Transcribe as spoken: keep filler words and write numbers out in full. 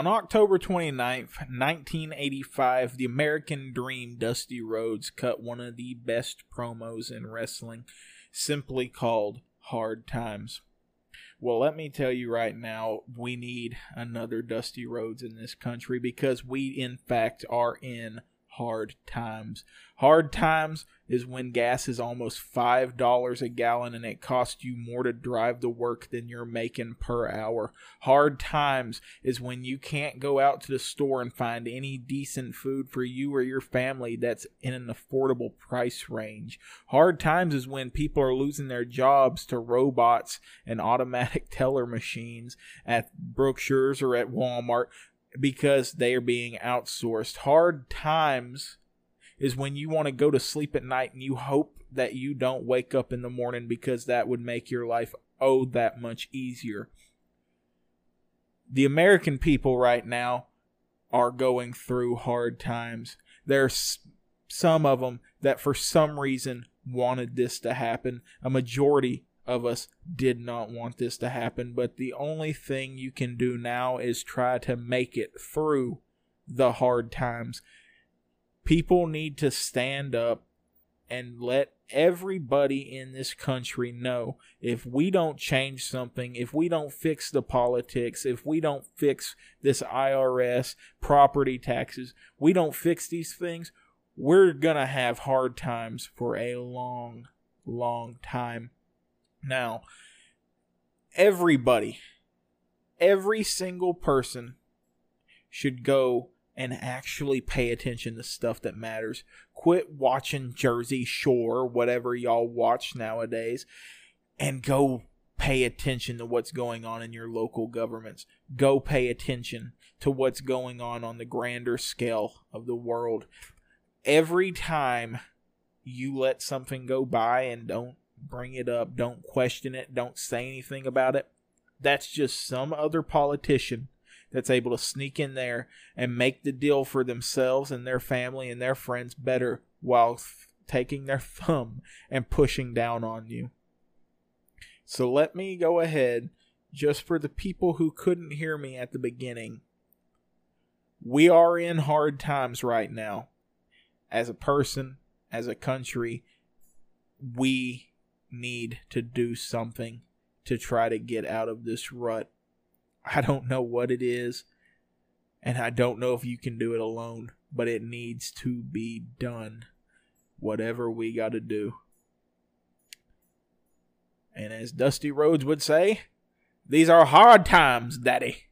On October twenty-ninth, nineteen eighty-five, the American Dream Dusty Rhodes cut one of the best promos in wrestling, simply called Hard Times. Well, let me tell you right now, we need another Dusty Rhodes in this country because we, in fact, are in hard times. Hard times is when gas is almost five dollars a gallon and it costs you more to drive to work than you're making per hour. Hard times is when you can't go out to the store and find any decent food for you or your family that's in an affordable price range. Hard times is when people are losing their jobs to robots and automatic teller machines at Brookshire's or at Walmart, because they are being outsourced. Hard times is when you want to go to sleep at night and you hope that you don't wake up in the morning because that would make your life oh that much easier. The American people right now are going through hard times. There's some of them that for some reason wanted this to happen. A majority of us did not want this to happen, but the only thing you can do now is try to make it through the hard times. People need to stand up and let everybody in this country know, if we don't change something, if we don't fix the politics, if we don't fix this I R S, property taxes, we don't fix these things, we're gonna have hard times for a long, long time. Now, everybody, every single person should go and actually pay attention to stuff that matters. Quit watching Jersey Shore, whatever y'all watch nowadays, and go pay attention to what's going on in your local governments. Go pay attention to what's going on on the grander scale of the world. Every time you let something go by and don't bring it up, don't question it, don't say anything about it, that's just some other politician that's able to sneak in there and make the deal for themselves and their family and their friends better while f- taking their thumb and pushing down on you. So let me go ahead, just for the people who couldn't hear me at the beginning, we are in hard times right now. As a person, as a country, we need to do something to try to get out of this rut. I don't know what it is, and I don't know if you can do it alone, but it needs to be done, whatever we got to do. And as Dusty Rhodes would say, these are hard times, Daddy.